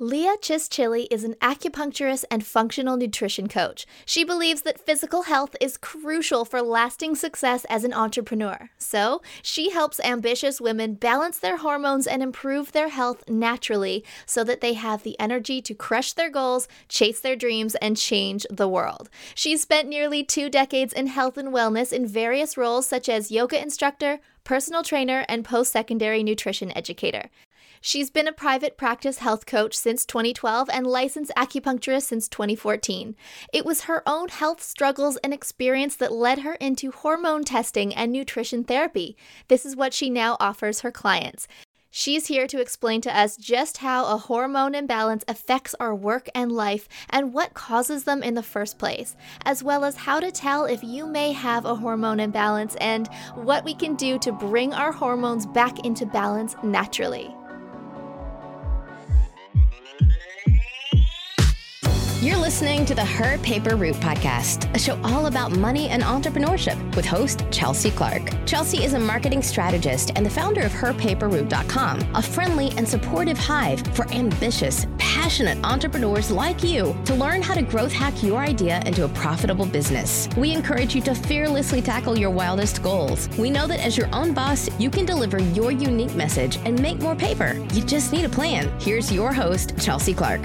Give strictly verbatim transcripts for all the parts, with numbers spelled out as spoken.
Leah Chischilli is an acupuncturist and functional nutrition coach. She believes that physical health is crucial for lasting success as an entrepreneur. So, she helps ambitious women balance their hormones and improve their health naturally so that they have the energy to crush their goals, chase their dreams, and change the world. She's spent nearly two decades in health and wellness in various roles such as yoga instructor, personal trainer, and post-secondary nutrition educator. She's been a private practice health coach since twenty twelve and licensed acupuncturist since twenty fourteen. It was her own health struggles and experience that led her into hormone testing and nutrition therapy. This is what she now offers her clients. She's here to explain to us just how a hormone imbalance affects our work and life and what causes them in the first place, as well as how to tell if you may have a hormone imbalance and what we can do to bring our hormones back into balance naturally. You're listening to the Her Paper Route Podcast, a show all about money and entrepreneurship with host Chelsea Clark. Chelsea is a marketing strategist and the founder of her paper route dot com, a friendly and supportive hive for ambitious, passionate entrepreneurs like you to learn how to growth hack your idea into a profitable business. We encourage you to fearlessly tackle your wildest goals. We know that as your own boss, you can deliver your unique message and make more paper. You just need a plan. Here's your host, Chelsea Clark.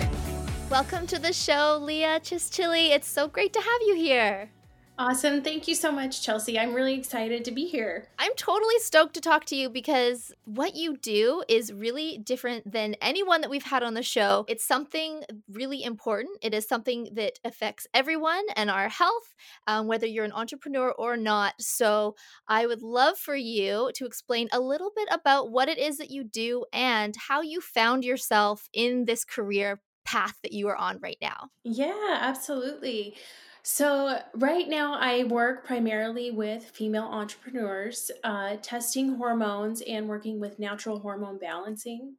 Welcome to the show, Leah Chischilli. It's so great to have you here. Awesome. Thank you so much, Chelsea. I'm really excited to be here. I'm totally stoked to talk to you because what you do is really different than anyone that we've had on the show. It's something really important. It is something that affects everyone and our health, um, whether you're an entrepreneur or not. So I would love for you to explain a little bit about what it is that you do and how you found yourself in this career path that you are on right now. Yeah, absolutely. So right now I work primarily with female entrepreneurs, uh, testing hormones and working with natural hormone balancing.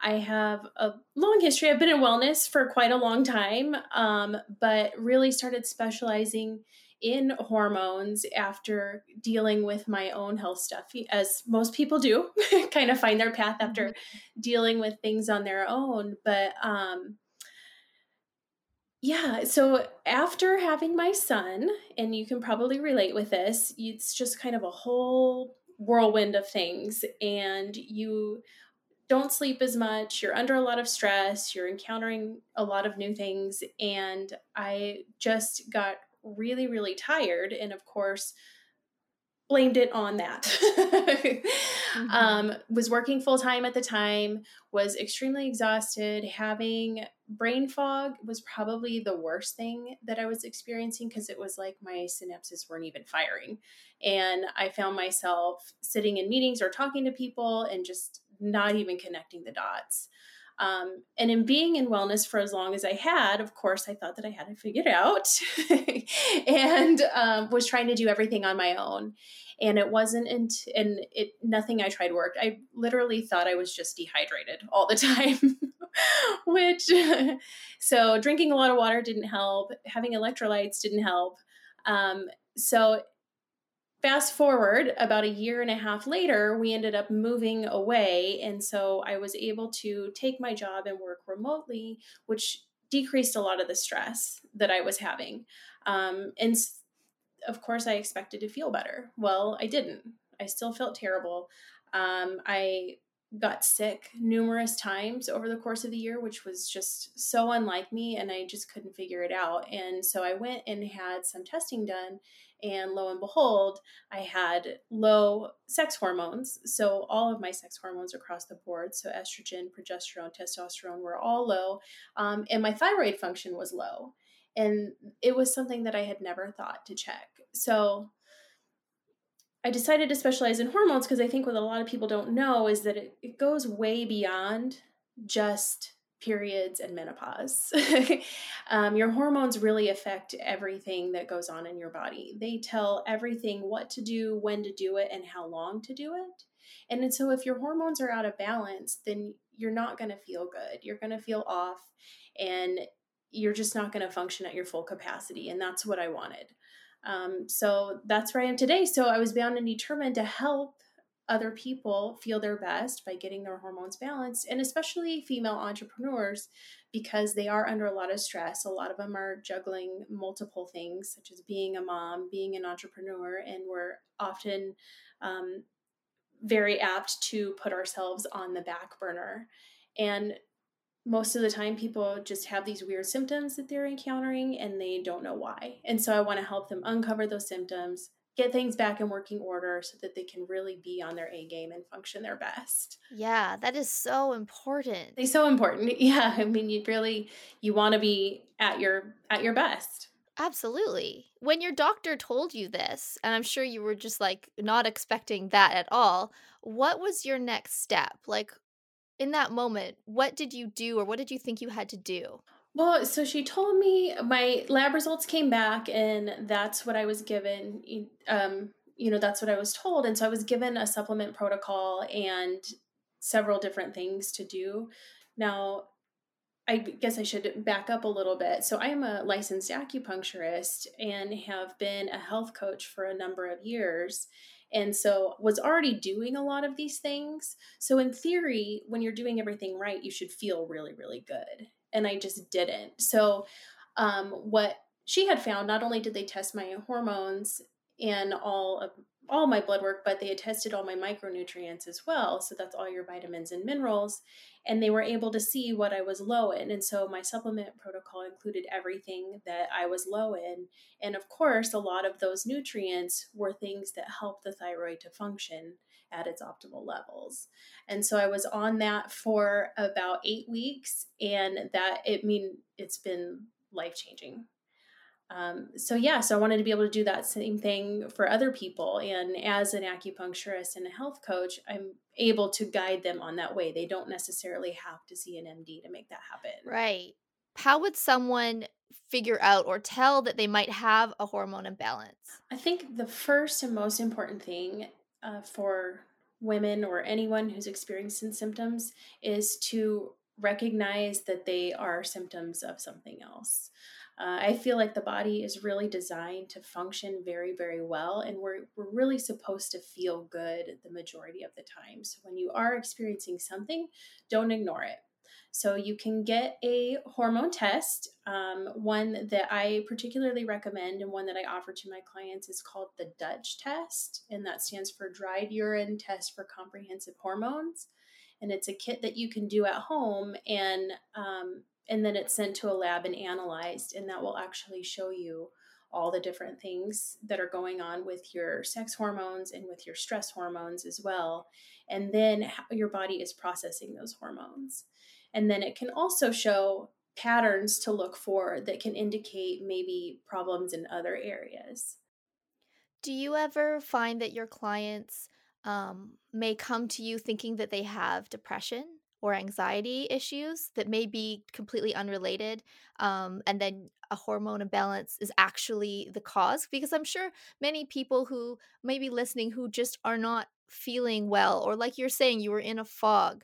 I have a long history. I've been in wellness for quite a long time, um, but really started specializing in hormones after dealing with my own health stuff, as most people do, kind of find their path after mm-hmm. dealing with things on their own. But um, yeah, so after having my son, and you can probably relate with this, it's just kind of a whole whirlwind of things. And you don't sleep as much, you're under a lot of stress, you're encountering a lot of new things. And I just got really, really tired. And of course, blamed it on that. mm-hmm. um, was working full time at the time, was extremely exhausted. Having brain fog was probably the worst thing that I was experiencing because it was like my synapses weren't even firing. And I found myself sitting in meetings or talking to people and just not even connecting the dots. Um, and in being in wellness for as long as I had, of course, I thought that I had to figure it out and um, was trying to do everything on my own. And it wasn't, and it nothing I tried worked. I literally thought I was just dehydrated all the time, which, so drinking a lot of water didn't help. Having electrolytes didn't help. Um, so Fast forward about a year and a half later, we ended up moving away. And so I was able to take my job and work remotely, which decreased a lot of the stress that I was having. Um, and of course, I expected to feel better. Well, I didn't. I still felt terrible. Um, I got sick numerous times over the course of the year, which was just so unlike me, and I just couldn't figure it out. And so I went and had some testing done, and lo and behold, I had low sex hormones. So all of my sex hormones across the board, so estrogen, progesterone, testosterone, were all low. Um, and my thyroid function was low. And it was something that I had never thought to check. So I decided to specialize in hormones because I think what a lot of people don't know is that it, it goes way beyond just periods and menopause. um, your hormones really affect everything that goes on in your body. They tell everything what to do, when to do it, and how long to do it. And, and so if your hormones are out of balance, then you're not going to feel good. You're going to feel off, and you're just not going to function at your full capacity. And that's what I wanted. Um, so that's where I am today. So I was bound and determined to help other people feel their best by getting their hormones balanced, and especially female entrepreneurs, because they are under a lot of stress. A lot of them are juggling multiple things, such as being a mom, being an entrepreneur, and we're often um, very apt to put ourselves on the back burner. And most of the time, people just have these weird symptoms that they're encountering and they don't know why. And so I want to help them uncover those symptoms, get things back in working order so that they can really be on their A game and function their best. Yeah, that is so important. It's so important. Yeah. I mean, you really, you want to be at your, at your best. Absolutely. When your doctor told you this, and I'm sure you were just like not expecting that at all, what was your next step? Like, in that moment, what did you do, or what did you think you had to do? Well, so she told me my lab results came back, and that's what I was given. Um, you know, that's what I was told. And so I was given a supplement protocol and several different things to do. Now, I guess I should back up a little bit. So I am a licensed acupuncturist and have been a health coach for a number of years. And so was already doing a lot of these things. So in theory, when you're doing everything right, you should feel really, really good. And I just didn't. So um, what she had found, not only did they test my hormones and all of all my blood work, but they had tested all my micronutrients as well. So that's all your vitamins and minerals. And they were able to see what I was low in. And so my supplement protocol included everything that I was low in. And of course, a lot of those nutrients were things that help the thyroid to function at its optimal levels. And so I was on that for about eight weeks. And that, it mean, it's been life-changing. Um, so yeah, so I wanted to be able to do that same thing for other people. And as an acupuncturist and a health coach, I'm able to guide them on that way. They don't necessarily have to see an M D to make that happen. Right. How would someone figure out or tell that they might have a hormone imbalance? I think the first and most important thing uh, for women or anyone who's experiencing symptoms is to recognize that they are symptoms of something else. Uh, I feel like the body is really designed to function very, very well, and we're we're really supposed to feel good the majority of the time. So when you are experiencing something, don't ignore it. So you can get a hormone test. Um, one that I particularly recommend and one that I offer to my clients is called the Dutch test, and that stands for Dried Urine Test for Comprehensive Hormones. And it's a kit that you can do at home, and um, and then it's sent to a lab and analyzed, and that will actually show you all the different things that are going on with your sex hormones and with your stress hormones as well, and then how your body is processing those hormones. And then it can also show patterns to look for that can indicate maybe problems in other areas. Do you ever find that your clients um, may come to you thinking that they have depression or anxiety issues that may be completely unrelated, um, and then a hormone imbalance is actually the cause? Because I'm sure many people who may be listening who just are not feeling well, or like you're saying, you were in a fog.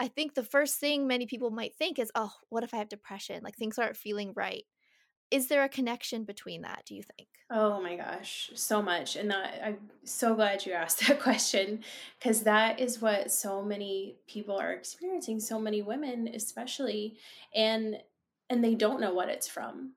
I think the first thing many people might think is, oh, what if I have depression? Like, things aren't feeling right. Is there a connection between that, do you think? Oh my gosh, so much. And that, I'm so glad you asked that question, because that is what so many people are experiencing, so many women especially, and and they don't know what it's from.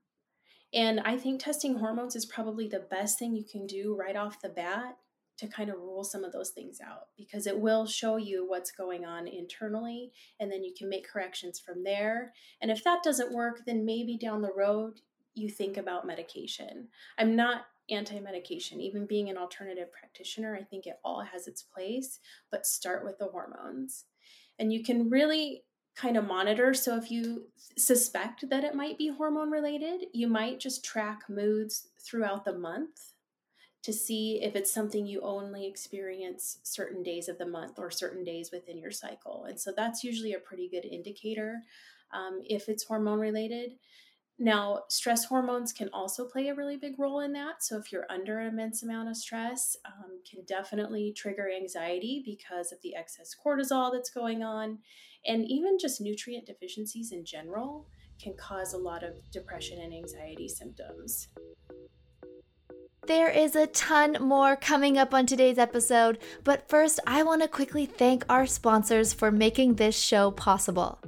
And I think testing hormones is probably the best thing you can do right off the bat to kind of rule some of those things out, because it will show you what's going on internally, and then you can make corrections from there. And if that doesn't work, then maybe down the road you think about medication. I'm not anti-medication. Even being an alternative practitioner, I think it all has its place, but start with the hormones. And you can really kind of monitor. So if you suspect that it might be hormone related, you might just track moods throughout the month to see if it's something you only experience certain days of the month or certain days within your cycle. And so that's usually a pretty good indicator um, if it's hormone related. Now, stress hormones can also play a really big role in that. So if you're under an immense amount of stress, um, can definitely trigger anxiety because of the excess cortisol that's going on. And even just nutrient deficiencies in general can cause a lot of depression and anxiety symptoms. There is a ton more coming up on today's episode, but first I want to quickly thank our sponsors for making this show possible.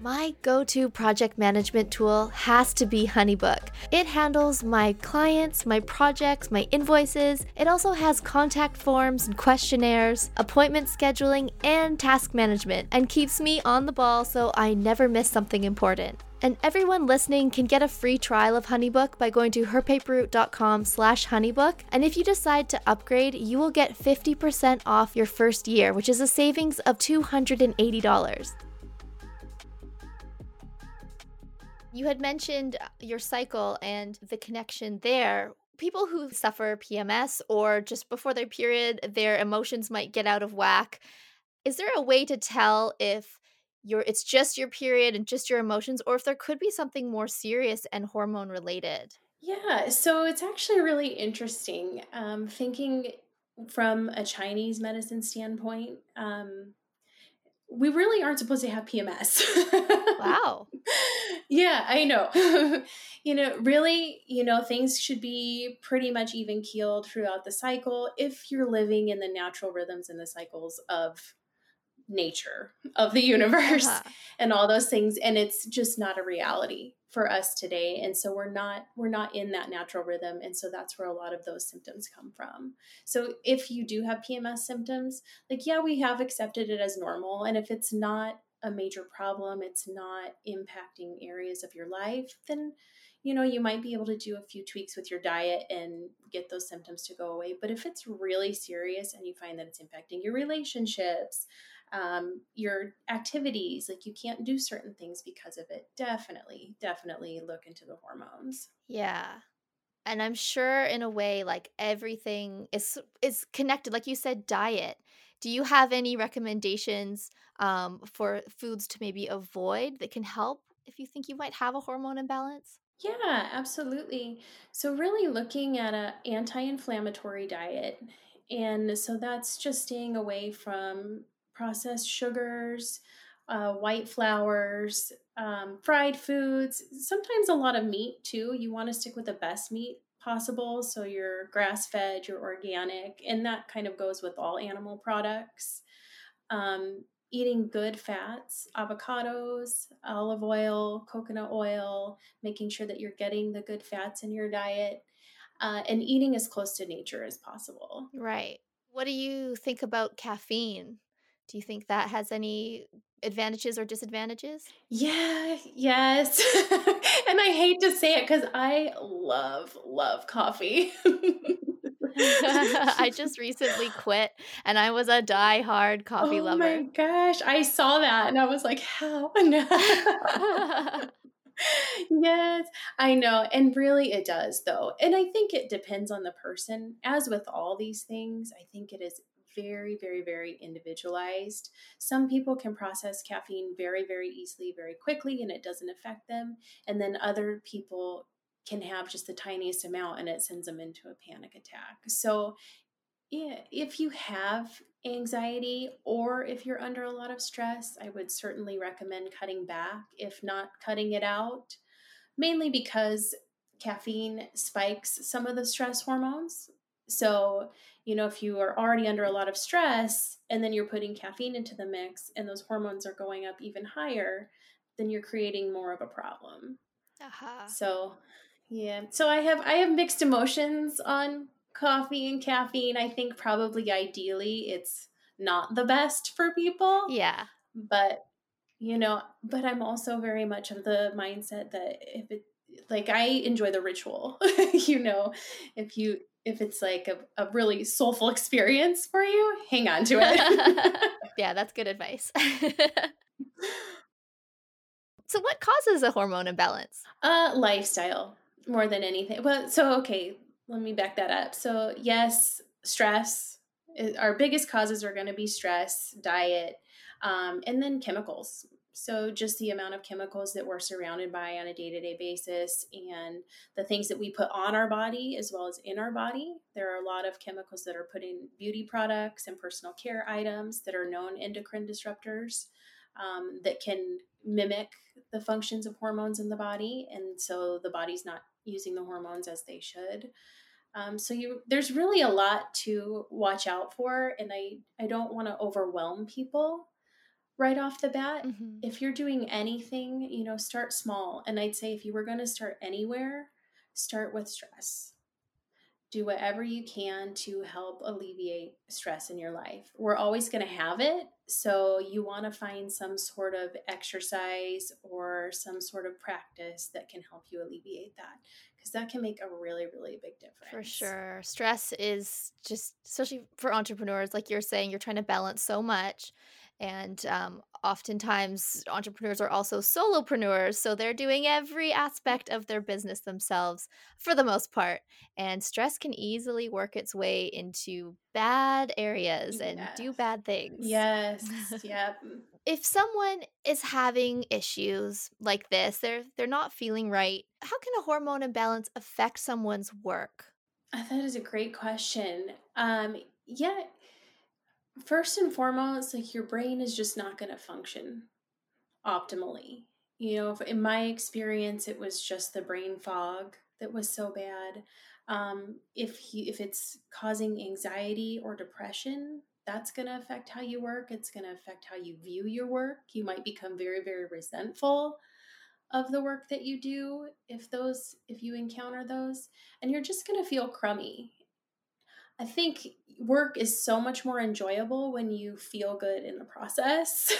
My go-to project management tool has to be HoneyBook. It handles my clients, my projects, my invoices. It also has contact forms and questionnaires, appointment scheduling, and task management, and keeps me on the ball so I never miss something important. And everyone listening can get a free trial of HoneyBook by going to her paper route dot com slash honeybook. And if you decide to upgrade, you will get fifty percent off your first year, which is a savings of two hundred eighty dollars. You had mentioned your cycle and the connection there. People who suffer P M S or just before their period, their emotions might get out of whack. Is there a way to tell if your it's just your period and just your emotions, or if there could be something more serious and hormone related? Yeah, so it's actually really interesting. Um, thinking from a Chinese medicine standpoint, um, we really aren't supposed to have P M S. Wow. Yeah, I know. You know, really, you know, things should be pretty much even keeled throughout the cycle if you're living in the natural rhythms and the cycles of nature, of the universe, uh-huh. and all those things. And it's just not a reality for us today. And so we're not, we're not in that natural rhythm. And so that's where a lot of those symptoms come from. So if you do have P M S symptoms, like, yeah, we have accepted it as normal. And if it's not a major problem, it's not impacting areas of your life, then, you know, you might be able to do a few tweaks with your diet and get those symptoms to go away. But if it's really serious and you find that it's impacting your relationships, Um, your activities, like you can't do certain things because of it, definitely, definitely look into the hormones. Yeah. And I'm sure in a way, like everything is is connected. Like you said, diet. Do you have any recommendations um, for foods to maybe avoid that can help if you think you might have a hormone imbalance? Yeah, absolutely. So really looking at an anti-inflammatory diet. And so that's just staying away from processed sugars, uh, white flours, um, fried foods, sometimes a lot of meat too. You want to stick with the best meat possible. So you're grass-fed, you're organic, and that kind of goes with all animal products. Um, eating good fats, avocados, olive oil, coconut oil, making sure that you're getting the good fats in your diet, uh, and eating as close to nature as possible. Right. What do you think about caffeine? Do you think that has any advantages or disadvantages? Yeah, yes. And I hate to say it because I love, love coffee. I just recently quit and I was a diehard coffee oh lover. Oh my gosh. I saw that and I was like, how? Yes, I know. And really it does though. And I think it depends on the person. As with all these things, I think it is very, very, very individualized. Some people can process caffeine very, very easily, very quickly, and it doesn't affect them. And then other people can have just the tiniest amount and it sends them into a panic attack. So Yeah, if you have anxiety or if you're under a lot of stress, I would certainly recommend cutting back, if not cutting it out, mainly because caffeine spikes some of the stress hormones. So, you know, if you are already under a lot of stress and then you're putting caffeine into the mix and those hormones are going up even higher, then you're creating more of a problem. Uh-huh. So, yeah. So I have I have mixed emotions on coffee and caffeine. I think probably ideally it's not the best for people. Yeah. But, you know, but I'm also very much of the mindset that if it, like, I enjoy the ritual, you know, if you, if it's like a, a really soulful experience for you, hang on to it. Yeah, that's good advice. So what causes a hormone imbalance? Uh, lifestyle more than anything. Well, so, okay. Let me back that up. So yes, stress. Our biggest causes are going to be stress, diet, um, and then chemicals. So just the amount of chemicals that we're surrounded by on a day-to-day basis and the things that we put on our body as well as in our body. There are a lot of chemicals that are put in beauty products and personal care items that are known endocrine disruptors um, that can mimic the functions of hormones in the body. And so the body's not using the hormones as they should. Um, so you, there's really a lot to watch out for. And I, I don't want to overwhelm people right off the bat. Mm-hmm. If you're doing anything, you know, start small. And I'd say if you were going to start anywhere, start with stress. Do whatever you can to help alleviate stress in your life. We're always going to have it. So you want to find some sort of exercise or some sort of practice that can help you alleviate that, because that can make a really, really big difference. For sure. Stress is just, especially for entrepreneurs, like you're saying, you're trying to balance so much. And um, oftentimes entrepreneurs are also solopreneurs, so they're doing every aspect of their business themselves for the most part. And stress can easily work its way into bad areas and yes. do bad things. Yes, yep. If someone is having issues like this, they're they're not feeling right, how can a hormone imbalance affect someone's work? That is a great question. Um, yeah. First and foremost, like your brain is just not going to function optimally. You know, in my experience, it was just the brain fog that was so bad. Um, if he, if it's causing anxiety or depression, that's going to affect how you work. It's going to affect how you view your work. You might become very, very resentful of the work that you do if those if you encounter those, and you're just going to feel crummy. I think work is so much more enjoyable when you feel good in the process.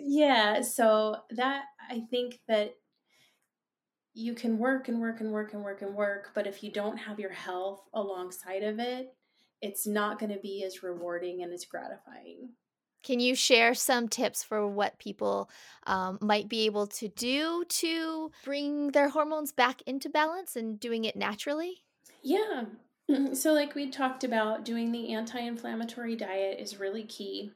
Yeah. So that, I think that you can work and work and work and work and work, but if you don't have your health alongside of it, it's not going to be as rewarding and as gratifying. Can you share some tips for what people um, might be able to do to bring their hormones back into balance and doing it naturally? Yeah. So like we talked about, doing the anti-inflammatory diet is really key.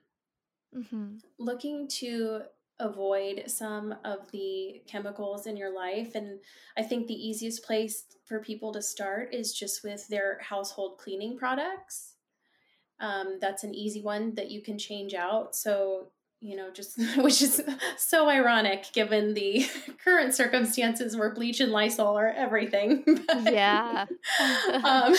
Mm-hmm. Looking to avoid some of the chemicals in your life. And I think the easiest place for people to start is just with their household cleaning products. Um, that's an easy one that you can change out. So, you know, just, which is so ironic given the current circumstances where bleach and Lysol are everything. But, yeah. um,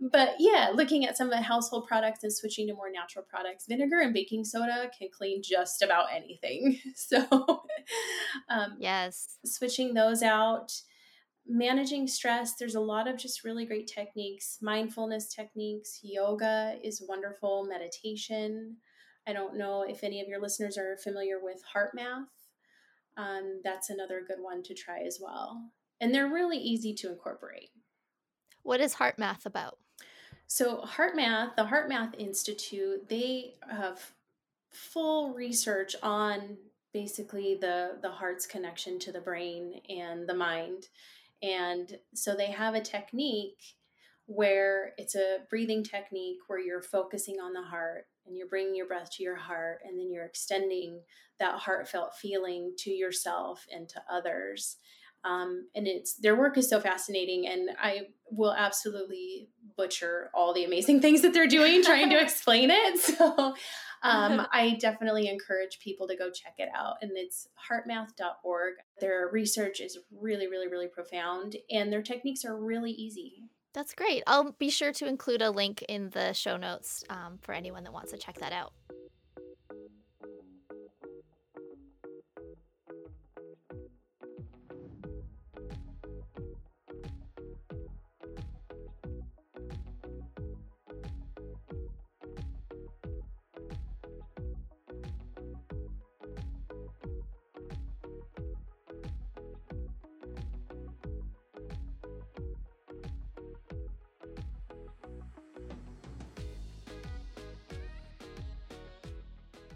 but yeah, looking at some of the household products and switching to more natural products, vinegar and baking soda can clean just about anything. So, um, yes, switching those out, managing stress. There's a lot of just really great techniques, mindfulness techniques, yoga is wonderful, meditation. I don't know if any of your listeners are familiar with HeartMath. Um, that's another good one to try as well. And they're really easy to incorporate. What is HeartMath about? So HeartMath, the HeartMath Institute, they have full research on basically the, the heart's connection to the brain and the mind. And so they have a technique where it's a breathing technique where you're focusing on the heart. And you're bringing your breath to your heart, and then you're extending that heartfelt feeling to yourself and to others. Um, and it's, their work is so fascinating, and I will absolutely butcher all the amazing things that they're doing trying to explain it. So um, I definitely encourage people to go check it out, and it's heart math dot org. Their research is really, really, really profound, and their techniques are really easy. That's great. I'll be sure to include a link in the show notes um, for anyone that wants to check that out.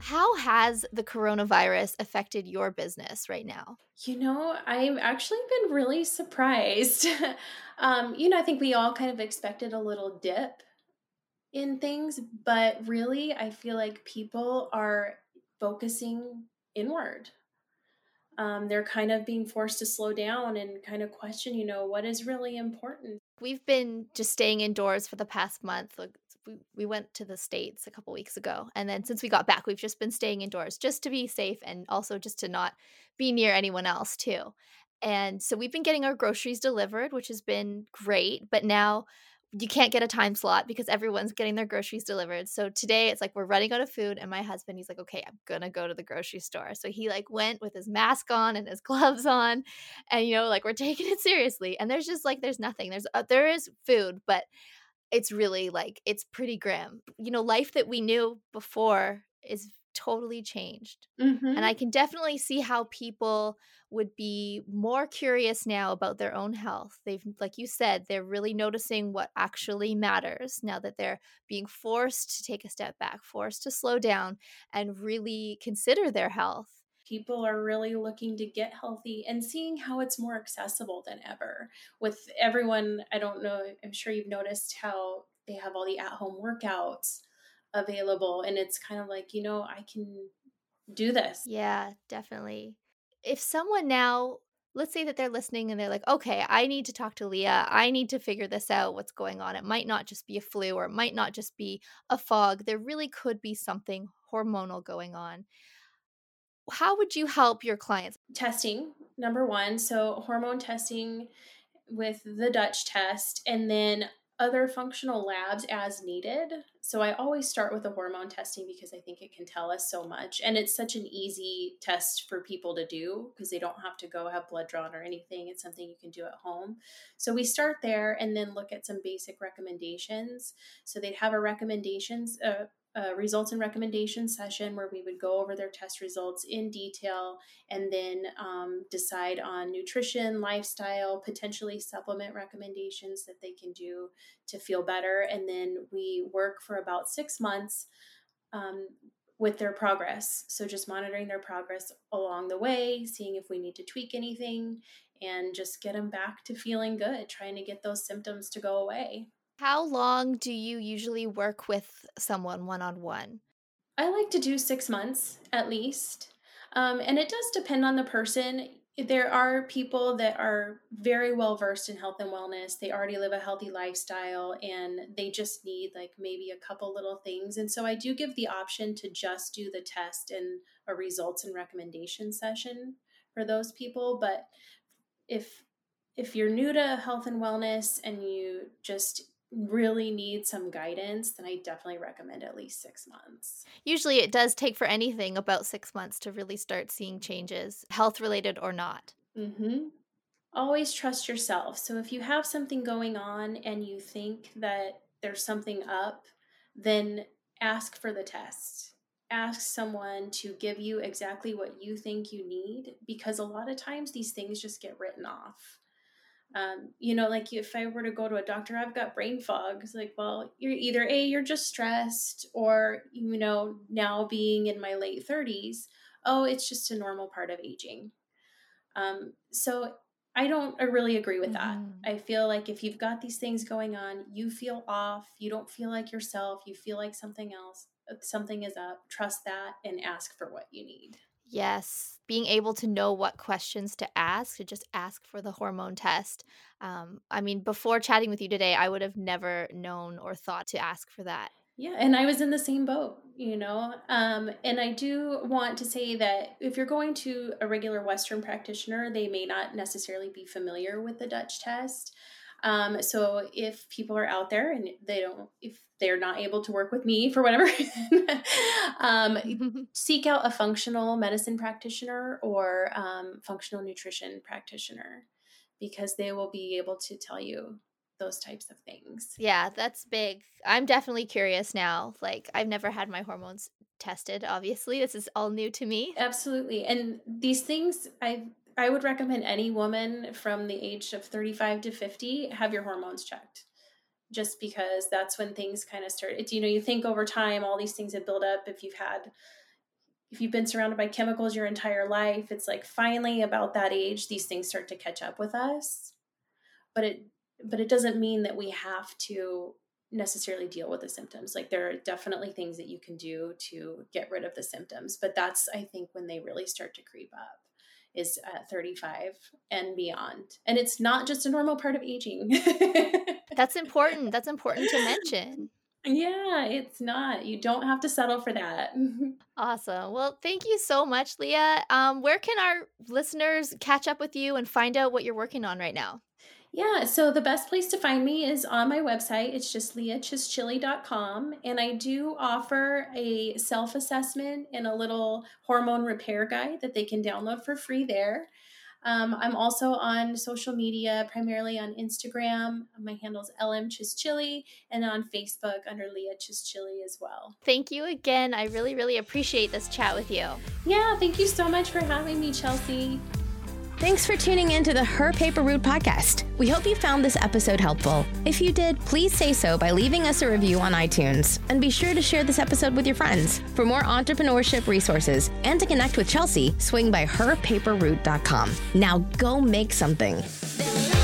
How has the coronavirus affected your business right now? You know, I've actually been really surprised. um, you know, I think we all kind of expected a little dip in things, but really I feel like people are focusing inward. Um, they're kind of being forced to slow down and kind of question, you know, what is really important. We've been just staying indoors for the past month. Like, We, we went to the States a couple weeks ago. And then since we got back, we've just been staying indoors just to be safe and also just to not be near anyone else too. And so we've been getting our groceries delivered, which has been great. But now you can't get a time slot because everyone's getting their groceries delivered. So today it's like we're running out of food. And my husband, he's like, okay, I'm going to go to the grocery store. So he like went with his mask on and his gloves on. And, you know, like we're taking it seriously. And there's just like there's nothing. There's uh, there is food, but it's really like, it's pretty grim. You know, life that we knew before is totally changed. Mm-hmm. And I can definitely see how people would be more curious now about their own health. They've, like you said, they're really noticing what actually matters now that they're being forced to take a step back, forced to slow down and really consider their health. People are really looking to get healthy and seeing how it's more accessible than ever. With everyone, I don't know, I'm sure you've noticed how they have all the at-home workouts available. And it's kind of like, you know, I can do this. Yeah, definitely. If someone now, let's say that they're listening and they're like, okay, I need to talk to Leah. I need to figure this out, what's going on. It might not just be a flu or it might not just be a fog. There really could be something hormonal going on. How would you help your clients? Testing, number one. So hormone testing with the Dutch test, and then other functional labs as needed. So I always start with the hormone testing because I think it can tell us so much. And it's such an easy test for people to do because they don't have to go have blood drawn or anything. It's something you can do at home. So we start there and then look at some basic recommendations. So they'd have a recommendations, uh, Uh, results and recommendation session where we would go over their test results in detail and then um, decide on nutrition, lifestyle, potentially supplement recommendations that they can do to feel better. And then we work for about six months um, with their progress. So just monitoring their progress along the way, seeing if we need to tweak anything, and just get them back to feeling good, trying to get those symptoms to go away. How long do you usually work with someone one-on-one? I like to do six months at least. Um, and it does depend on the person. There are people that are very well versed in health and wellness. They already live a healthy lifestyle and they just need like maybe a couple little things. And so I do give the option to just do the test and a results and recommendation session for those people. But if if you're new to health and wellness and you just really need some guidance, then I definitely recommend at least six months. Usually it does take for anything about six months to really start seeing changes, health related or not. Mm-hmm. Always trust yourself. So if you have something going on and you think that there's something up, then ask for the test. Ask someone to give you exactly what you think you need, because a lot of times these things just get written off. Um, you know, like if I were to go to a doctor, I've got brain fog. It's like, well, you're either A, you're just stressed, or, you know, now being in my late thirties, oh, it's just a normal part of aging. Um, so I don't, I really agree with that. Mm-hmm. I feel like if you've got these things going on, you feel off, you don't feel like yourself, you feel like something else, something is up, trust that and ask for what you need. Yes. being able to know what questions to ask, to just ask for the hormone test. Um, I mean, before chatting with you today, I would have never known or thought to ask for that. Yeah. And I was in the same boat, you know, um, and I do want to say that if you're going to a regular Western practitioner, they may not necessarily be familiar with the Dutch test. Um, so if people are out there and they don't, if they're not able to work with me for whatever reason, um, seek out a functional medicine practitioner or um, functional nutrition practitioner, because they will be able to tell you those types of things. Yeah, that's big. I'm definitely curious now. Like, I've never had my hormones tested, obviously. This is all new to me. Absolutely. And these things, I've I would recommend any woman from the age of thirty-five to fifty, have your hormones checked, just because that's when things kind of start. It's, you know, you think over time, all these things have built up. If you've had, if you've been surrounded by chemicals your entire life, it's like finally about that age, these things start to catch up with us, but it, but it doesn't mean that we have to necessarily deal with the symptoms. Like, there are definitely things that you can do to get rid of the symptoms, but that's, I think, when they really start to creep up, is at thirty-five and beyond. And it's not just a normal part of aging. That's important. That's important to mention. Yeah, it's not. You don't have to settle for that. Awesome. Well, thank you so much, Leah. Um, where can our listeners catch up with you and find out what you're working on right now? Yeah, so the best place to find me is on my website. It's just leah chischilli dot com. And I do offer a self-assessment and a little hormone repair guide that they can download for free there. Um, I'm also on social media, primarily on Instagram. My handle is L M Chischilli, and on Facebook under Leah Chischilli as well. Thank you again. I really, really appreciate this chat with you. Yeah, thank you so much for having me, Chelsea. Thanks for tuning in to the Her Paper Route podcast. We hope you found this episode helpful. If you did, please say so by leaving us a review on iTunes. And be sure to share this episode with your friends. For more entrepreneurship resources and to connect with Chelsea, swing by her paper route dot com. Now go make something.